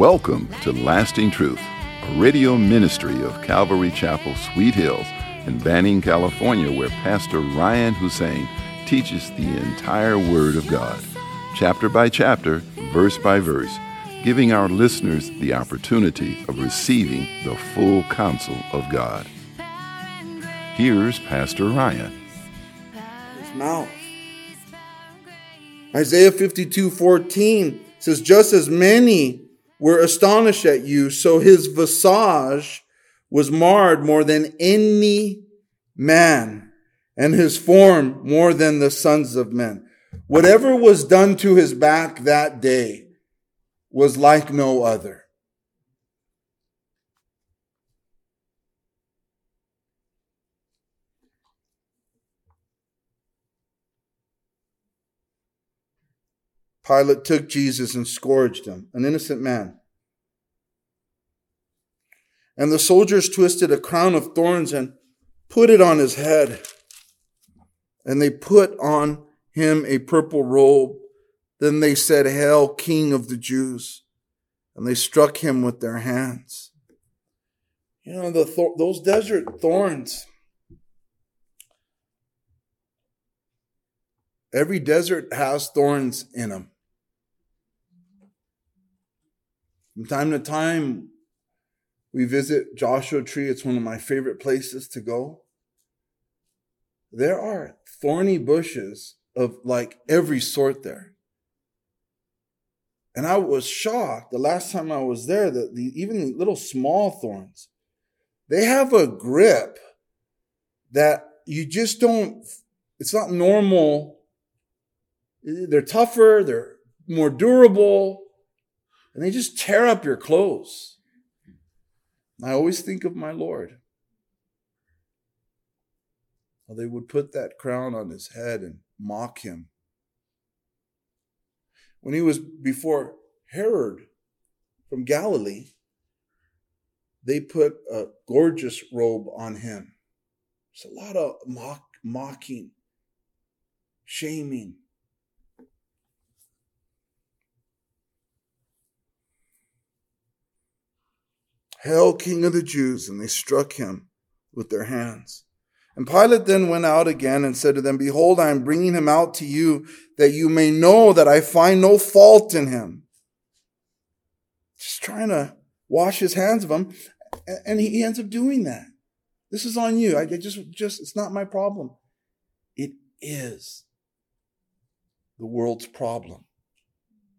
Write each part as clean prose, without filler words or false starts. Welcome to Lasting Truth, a radio ministry of Calvary Chapel, Sweet Hills in Banning, California, where Pastor Ryan Hussein teaches the entire Word of God, chapter by chapter, verse by verse, giving our listeners the opportunity of receiving the full counsel of God. Here's Pastor Ryan. His mouth. Isaiah 52:14 says, "Just as many were astonished at you, so his visage was marred more than any man, and his form more than the sons of men." Whatever was done to his back that day was like no other. Pilate took Jesus and scourged him, an innocent man. And the soldiers twisted a crown of thorns and put it on his head. And they put on him a purple robe. Then they said, "Hail, King of the Jews." And they struck him with their hands. You know, those desert thorns. Every desert has thorns in them. From time to time, we visit Joshua Tree. It's one of my favorite places to go. There are thorny bushes of like every sort there. And I was shocked the last time I was there that even the little small thorns, they have a grip that you just don't, it's not normal. They're tougher, they're more durable, and they just tear up your clothes. I always think of my Lord. Well, they would put that crown on his head and mock him. When he was before Herod from Galilee, they put a gorgeous robe on him. There's a lot of mocking, shaming. "Hail, King of the Jews," and they struck him with their hands. And Pilate then went out again and said to them, "Behold, I am bringing him out to you, that you may know that I find no fault in him." Just trying to wash his hands of him, and he ends up doing that. "This is on you. I just it's not my problem." It is the world's problem.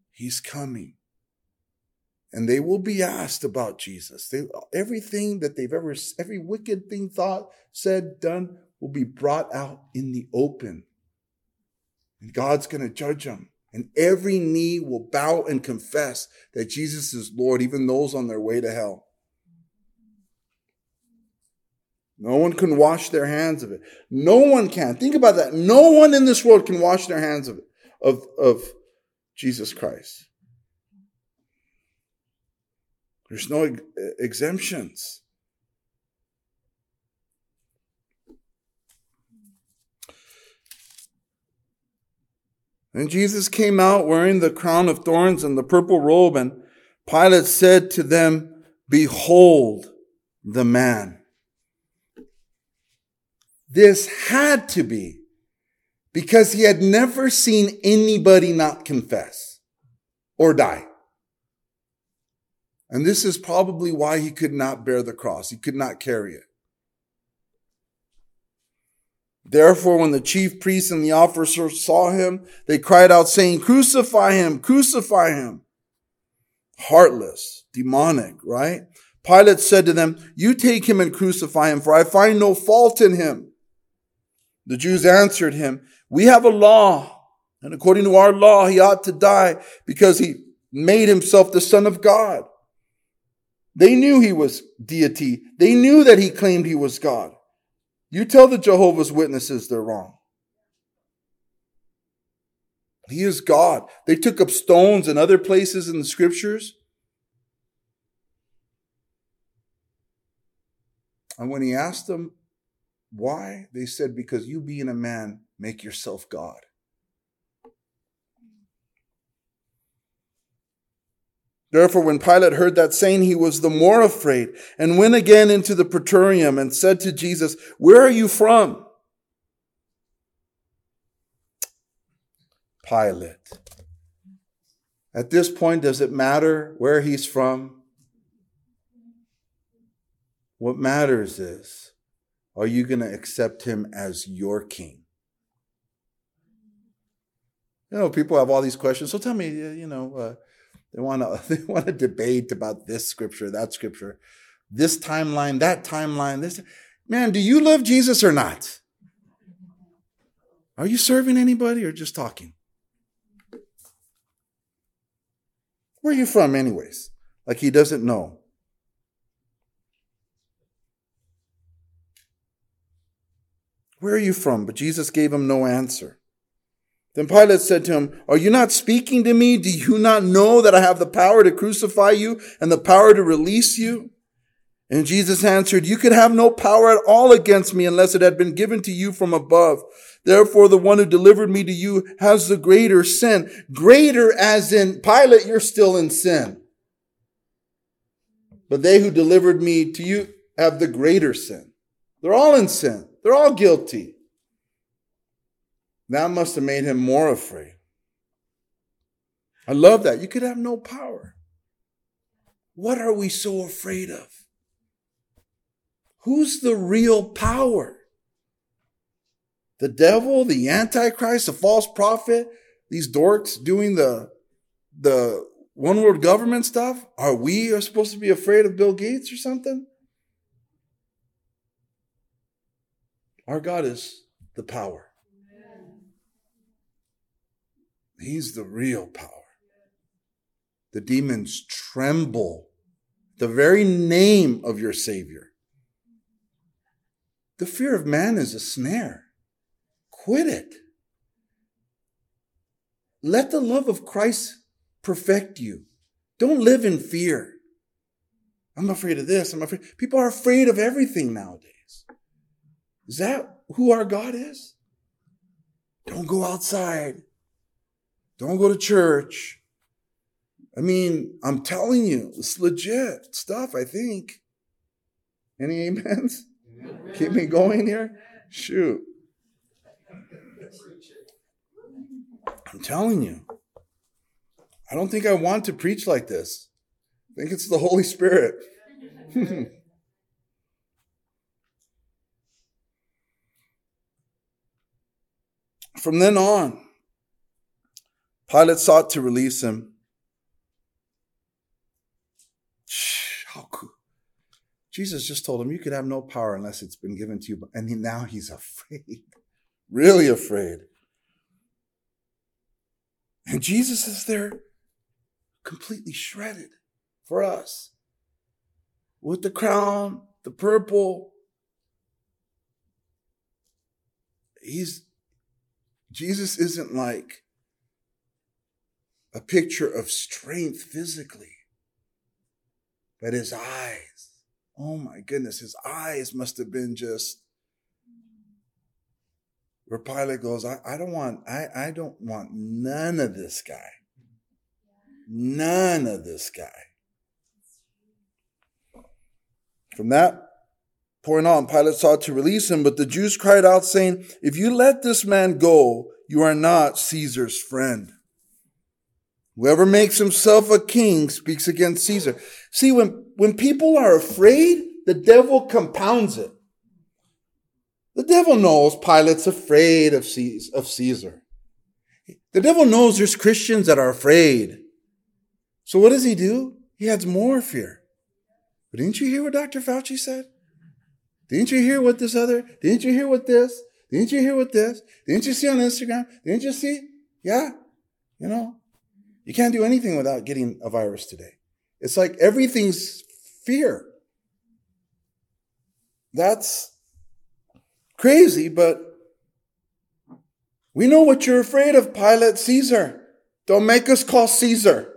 He's coming. And they will be asked about Jesus. Everything that they've ever, every wicked thing thought, said, done, will be brought out in the open. And God's going to judge them. And every knee will bow and confess that Jesus is Lord, even those on their way to hell. No one can wash their hands of it. No one can. Think about that. No one in this world can wash their hands of it, of Jesus Christ. There's no exemptions. And Jesus came out wearing the crown of thorns and the purple robe, and Pilate said to them, "Behold the man." This had to be because he had never seen anybody not confess or die. And this is probably why he could not bear the cross. He could not carry it. Therefore, when the chief priests and the officers saw him, they cried out, saying, "Crucify him, crucify him." Heartless, demonic, right? Pilate said to them, "You take him and crucify him, for I find no fault in him." The Jews answered him, "We have a law, and according to our law, he ought to die because he made himself the Son of God." They knew he was deity. They knew that he claimed he was God. You tell the Jehovah's Witnesses they're wrong. He is God. They took up stones and other places in the scriptures. And when he asked them why, they said, "Because you being a man, make yourself God." Therefore, when Pilate heard that saying, he was the more afraid, and went again into the Praetorium and said to Jesus, "Where are you from?" Pilate. At this point, does it matter where he's from? What matters is, are you going to accept him as your king? You know, people have all these questions. So tell me, you know, they want to debate about this scripture, that scripture, this timeline, that timeline. This man, do you love Jesus or not? Are you serving anybody or just talking? Where are you from, anyways? Like he doesn't know. Where are you from? But Jesus gave him no answer. Then Pilate said to him, "Are you not speaking to me? Do you not know that I have the power to crucify you and the power to release you?" And Jesus answered, "You could have no power at all against me unless it had been given to you from above. Therefore, the one who delivered me to you has the greater sin." Greater as in, Pilate, you're still in sin. But they who delivered me to you have the greater sin. They're all in sin. They're all guilty. That must have made him more afraid. I love that. You could have no power. What are we so afraid of? Who's the real power? The devil, the Antichrist, the false prophet, these dorks doing the one world government stuff? Are we supposed to be afraid of Bill Gates or something? Our God is the power. He's the real power. The demons tremble at the very name of your Savior. The fear of man is a snare. Quit it. Let the love of Christ perfect you. Don't live in fear. I'm afraid of this. I'm afraid. People are afraid of everything nowadays. Is that who our God is? Don't go outside. Don't go to church. I mean, I'm telling you, it's legit stuff, I think. Any amens? Amen. Keep me going here? Shoot. I'm telling you. I don't think I want to preach like this. I think it's the Holy Spirit. From then on, Pilate sought to release him. How cool. Jesus just told him, you could have no power unless it's been given to you. And now he's afraid, really afraid. And Jesus is there completely shredded for us with the crown, the purple. Jesus isn't like a picture of strength physically. But his eyes, oh my goodness, his eyes must have been just where Pilate goes, I don't want none of this guy. None of this guy. From that point on, Pilate sought to release him, but the Jews cried out saying, "If you let this man go, you are not Caesar's friend. Whoever makes himself a king speaks against Caesar." See, when people are afraid, the devil compounds it. The devil knows Pilate's afraid of Caesar. The devil knows there's Christians that are afraid. So what does he do? He adds more fear. But didn't you hear what Dr. Fauci said? Didn't you hear what this other? Didn't you hear what this? Didn't you hear what this? Didn't you see on Instagram? Didn't you see? Yeah, you know. You can't do anything without getting a virus today. It's like everything's fear. That's crazy, but we know what you're afraid of, Pilate. Caesar. Don't make us call Caesar.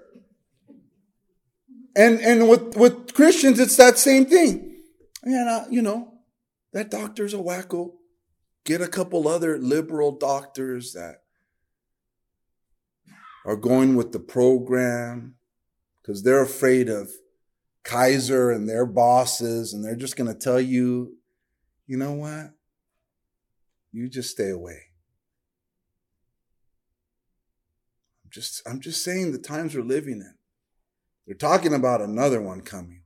And with Christians, it's that same thing. And you know, that doctor's a wacko. Get a couple other liberal doctors that are going with the program, because they're afraid of Kaiser and their bosses, and they're just going to tell you, you know what? You just stay away. I'm just saying the times we're living in. They're talking about another one coming.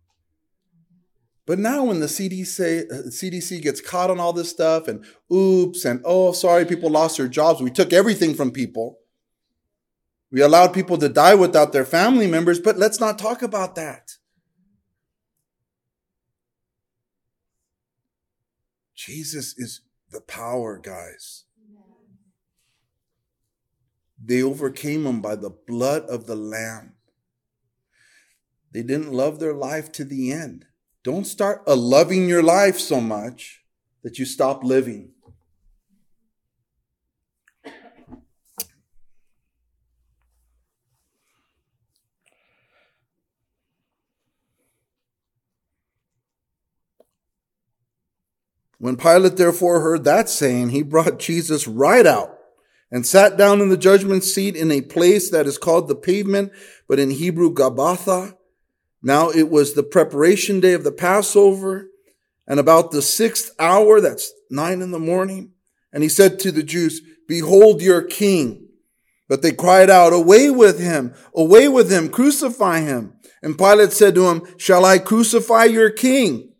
But now when the CDC gets caught on all this stuff and oops and oh, sorry, people lost their jobs. We took everything from people. We allowed people to die without their family members, but let's not talk about that. Jesus is the power, guys. They overcame him by the blood of the Lamb. They didn't love their life to the end. Don't start loving your life so much that you stop living. When Pilate therefore heard that saying, he brought Jesus right out and sat down in the judgment seat in a place that is called the pavement, but in Hebrew, Gabbatha. Now it was the preparation day of the Passover, and about the 6th hour, that's 9 a.m, and he said to the Jews, "Behold your king." But they cried out, away with him, crucify him." And Pilate said to him, "Shall I crucify your king?"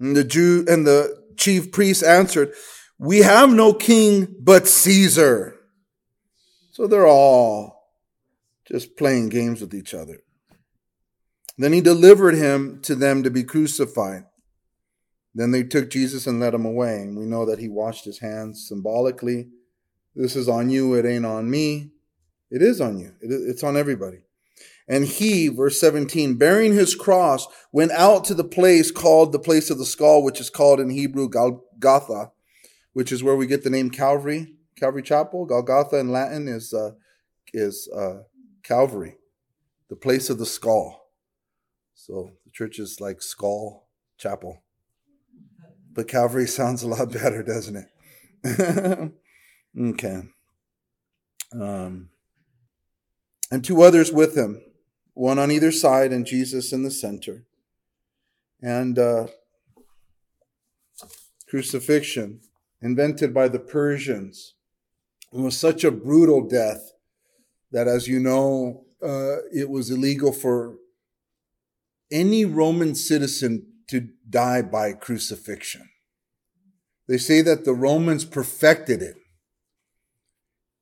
And the chief priests answered, "We have no king but Caesar." So they're all just playing games with each other. Then he delivered him to them to be crucified. Then they took Jesus and led him away. And we know that he washed his hands symbolically. This is on you. It ain't on me. It is on you. It's on everybody. And he, verse 17, bearing his cross, went out to the place called the place of the skull, which is called in Hebrew Golgotha, which is where we get the name Calvary, Calvary Chapel. Golgotha in Latin is Calvary, the place of the skull. So the church is like Skull Chapel. But Calvary sounds a lot better, doesn't it? Okay. And 2 others with him, one on either side and Jesus in the center. And crucifixion, invented by the Persians. It was such a brutal death that, as you know, it was illegal for any Roman citizen to die by crucifixion. They say that the Romans perfected it.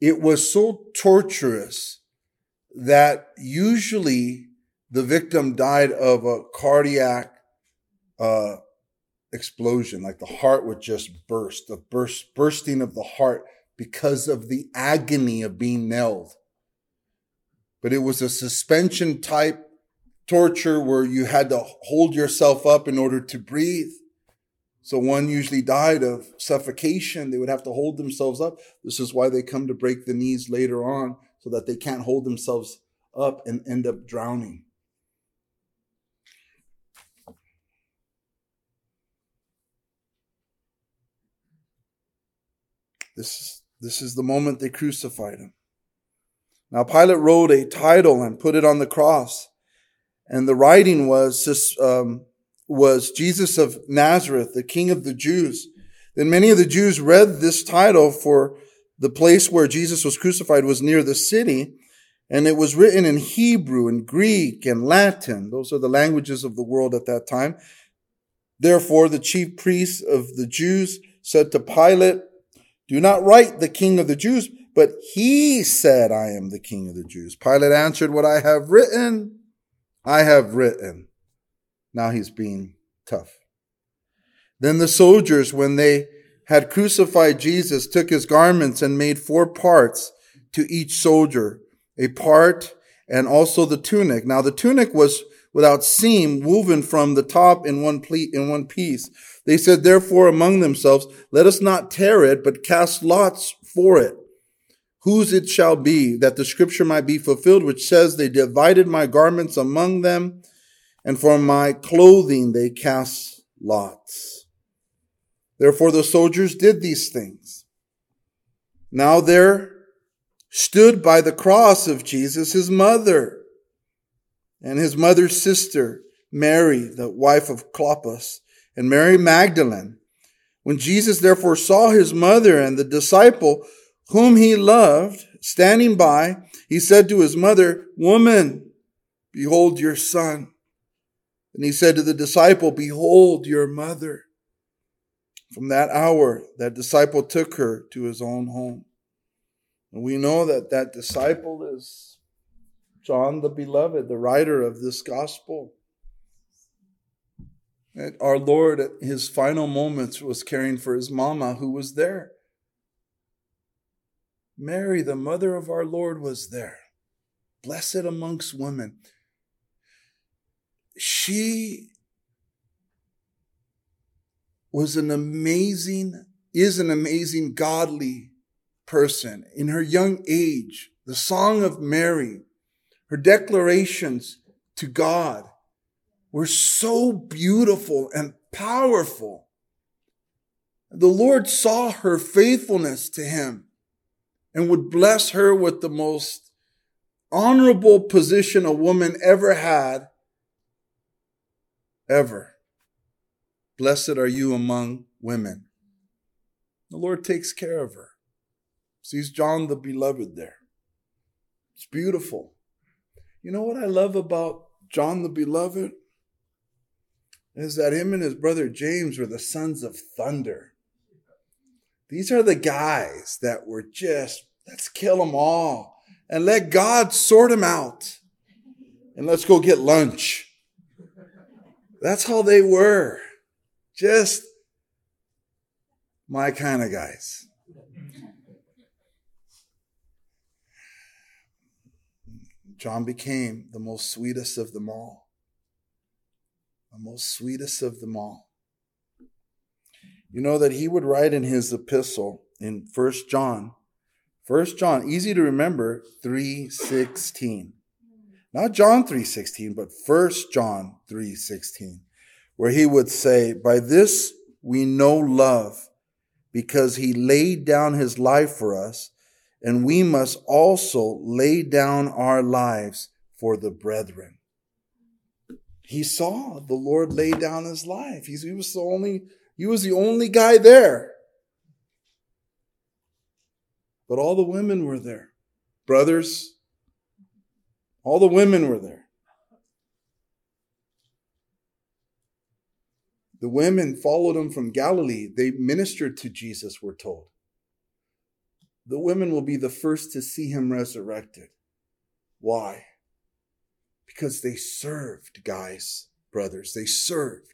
It was so torturous that usually the victim died of a cardiac explosion, like the heart would just burst, the bursting of the heart because of the agony of being nailed. But it was a suspension type torture where you had to hold yourself up in order to breathe. So one usually died of suffocation. They would have to hold themselves up. This is why they come to break the knees later on, so that they can't hold themselves up and end up drowning. This is the moment they crucified him. Now Pilate wrote a title and put it on the cross. And the writing was Jesus of Nazareth, the King of the Jews. Then many of the Jews read this title, for the place where Jesus was crucified was near the city, and it was written in Hebrew and Greek and Latin. Those are the languages of the world at that time. Therefore, the chief priests of the Jews said to Pilate, "Do not write the King of the Jews," but he said, "I am the King of the Jews." Pilate answered, "What I have written, I have written." Now he's being tough. Then the soldiers, when they had crucified Jesus, took his garments and made 4 parts to each soldier, a part and also the tunic. Now the tunic was without seam, woven from the top in one piece. They said therefore among themselves, "Let us not tear it, but cast lots for it, whose it shall be, that the scripture might be fulfilled, which says, 'They divided my garments among them, and for my clothing they cast lots.' Therefore the soldiers did these things. Now there stood by the cross of Jesus his mother, and his mother's sister, Mary, the wife of Clopas, and Mary Magdalene. When Jesus therefore saw his mother and the disciple whom he loved standing by, he said to his mother, "Woman, behold your son." And he said to the disciple, "Behold your mother." From that hour, that disciple took her to his own home. And we know that that disciple is John the Beloved, the writer of this gospel. And our Lord, at his final moments, was caring for his mama, who was there. Mary, the mother of our Lord, was there. Blessed amongst women. She is an amazing godly person. In her young age, the Song of Mary, her declarations to God were so beautiful and powerful. The Lord saw her faithfulness to him and would bless her with the most honorable position a woman ever had. Ever. Blessed are you among women. The Lord takes care of her. Sees John the Beloved there. It's beautiful. You know what I love about John the Beloved? Is that him and his brother James were the sons of thunder. These are the guys that were just, let's kill them all and let God sort them out. And let's go get lunch. That's how they were. Just my kind of guys. John became the most sweetest of them all. The most sweetest of them all. You know that he would write in his epistle in 1 John, easy to remember, 3:16. Not John 3:16, but 1 John 3:16, where he would say, "By this we know love, because he laid down his life for us, and we must also lay down our lives for the brethren." He saw the Lord lay down his life. He was the only guy there. But all the women were there. Brothers, all the women were there. The women followed him from Galilee. They ministered to Jesus, we're told. The women will be the first to see him resurrected. Why? Because they served, guys, brothers. They served.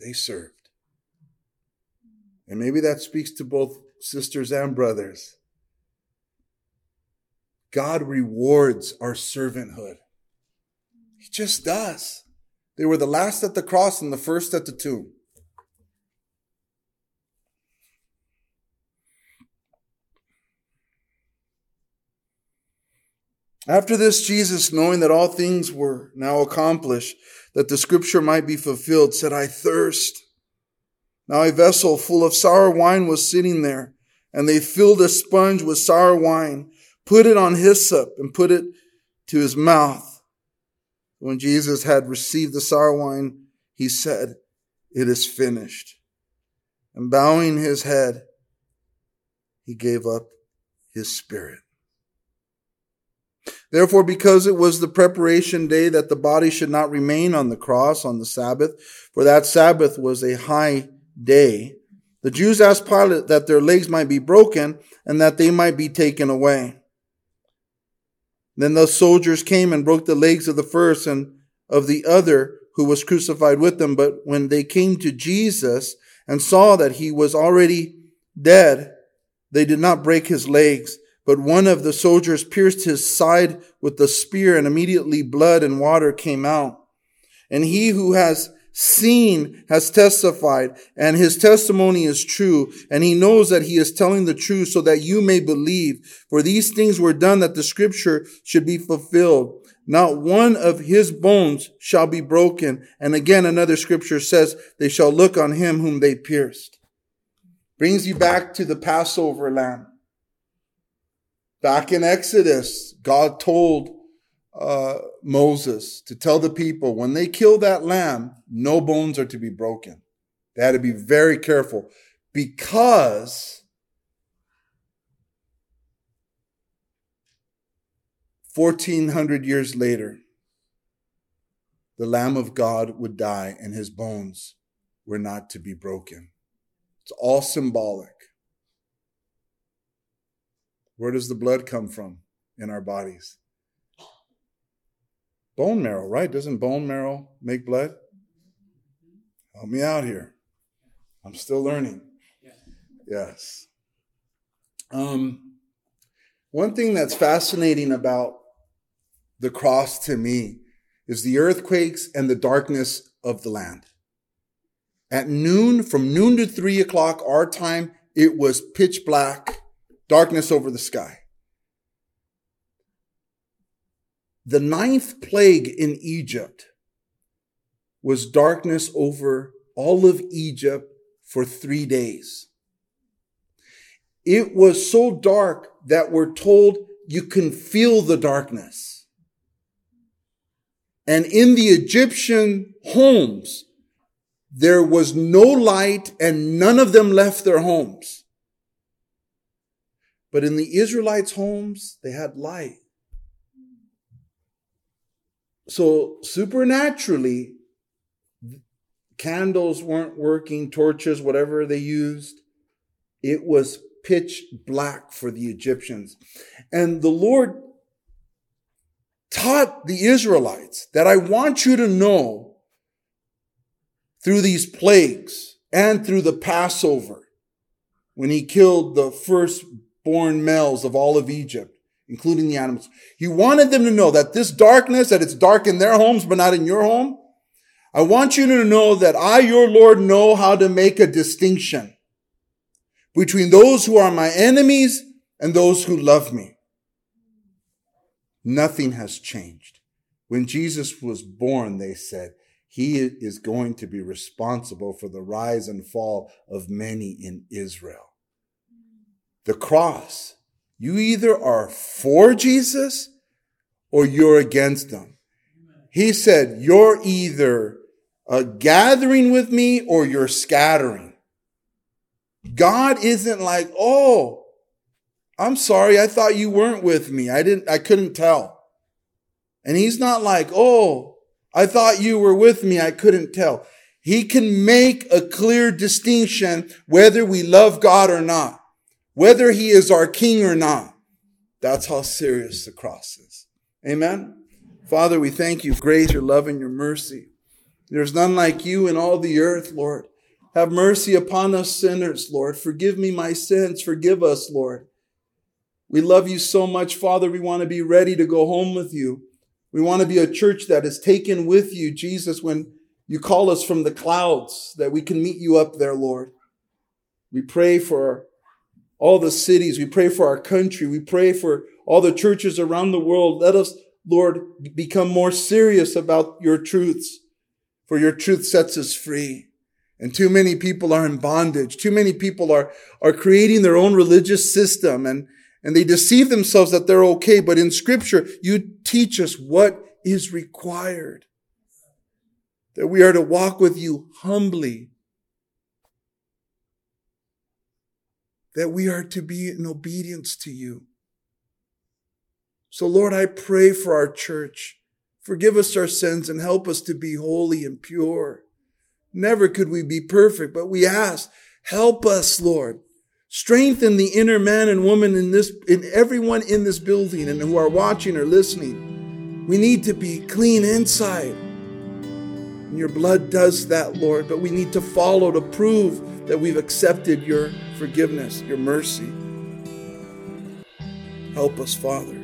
They served. And maybe that speaks to both sisters and brothers. God rewards our servanthood. He just does. They were the last at the cross and the first at the tomb. After this, Jesus, knowing that all things were now accomplished, that the scripture might be fulfilled, said, "I thirst." Now a vessel full of sour wine was sitting there, and they filled a sponge with sour wine, put it on hyssop, and put it to his mouth. When Jesus had received the sour wine, he said, "It is finished." And bowing his head, he gave up his spirit. Therefore, because it was the preparation day that the body should not remain on the cross on the Sabbath, for that Sabbath was a high day, the Jews asked Pilate that their legs might be broken and that they might be taken away. Then the soldiers came and broke the legs of the first and of the other who was crucified with them. But when they came to Jesus and saw that he was already dead, they did not break his legs. But one of the soldiers pierced his side with the spear, and immediately blood and water came out. And he who has seen has testified, and his testimony is true, and he knows that he is telling the truth, so that you may believe. For these things were done that the scripture should be fulfilled. Not one of his bones shall be broken. And again, another scripture says, they shall look on him whom they pierced. brings you back to the Passover lamb. Back in Exodus, God told Moses to tell the people, when they kill that lamb, no bones are to be broken. They had to be very careful because $1,400 years later, the Lamb of God would die and his bones were not to be broken. It's all symbolic. Where does the blood come from in our bodies? Bone marrow, right? Doesn't bone marrow make blood? Help me out here. I'm still learning. Yes. One thing that's fascinating about the cross to me is the earthquakes and the darkness of the land. At noon, from noon to 3 o'clock, our time, it was pitch black, darkness over the sky. The 9th plague in Egypt was darkness over all of Egypt for 3 days. It was so dark that we're told you can feel the darkness. And in the Egyptian homes, there was no light and none of them left their homes. But in the Israelites' homes, they had light. So supernaturally, candles weren't working, torches, whatever they used. It was pitch black for the Egyptians. And the Lord taught the Israelites that I want you to know through these plagues and through the Passover, when he killed the firstborn males of all of Egypt, including the animals. He wanted them to know that this darkness, that it's dark in their homes, but not in your home. I want you to know that I, your Lord, know how to make a distinction between those who are my enemies and those who love me. Nothing has changed. When Jesus was born, they said, he is going to be responsible for the rise and fall of many in Israel. The cross, you either are for Jesus or you're against him. He said, you're either gathering with me or you're scattering. God isn't like, oh, I'm sorry, I thought you weren't with me. I couldn't tell. And he's not like, oh, I thought you were with me, I couldn't tell. He can make a clear distinction whether we love God or not, whether he is our king or not. That's how serious the cross is. Amen. Father, we thank you for grace, your love, and your mercy. There's none like you in all the earth, Lord. Have mercy upon us sinners, Lord. Forgive me my sins. Forgive us, Lord. We love you so much, Father. We want to be ready to go home with you. We want to be a church that is taken with you, Jesus, when you call us from the clouds, that we can meet you up there, Lord. We pray for all the cities. We pray for our country. We pray for all the churches around the world. Let us, Lord, become more serious about your truths, for your truth sets us free. And too many people are in bondage. Too many people are creating their own religious system, and they deceive themselves that they're okay. But in Scripture, you teach us what is required. That we are to walk with you humbly. That we are to be in obedience to you. So Lord, I pray for our church. Forgive us our sins and help us to be holy and pure. Never could we be perfect, but we ask, help us, Lord. Strengthen the inner man and woman in everyone in this building and who are watching or listening. We need to be clean inside. And your blood does that, Lord, but we need to follow to prove that we've accepted your forgiveness, your mercy. Help us, Father.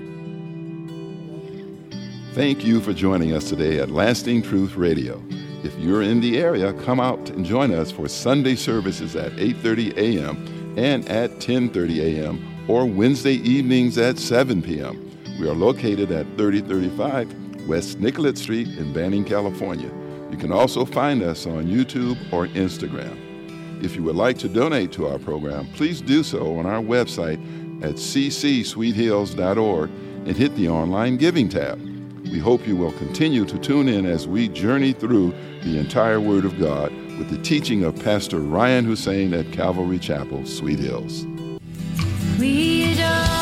Thank you for joining us today at Lasting Truth Radio. If you're in the area, come out and join us for Sunday services at 8:30 a.m. and at 10:30 a.m. or Wednesday evenings at 7 p.m. We are located at 3035 West Nicollet Street in Banning, California. You can also find us on YouTube or Instagram. If you would like to donate to our program, please do so on our website at ccsweethills.org and hit the online giving tab. We hope you will continue to tune in as we journey through the entire Word of God with the teaching of Pastor Ryan Hussein at Calvary Chapel, Sweet Hills. We don't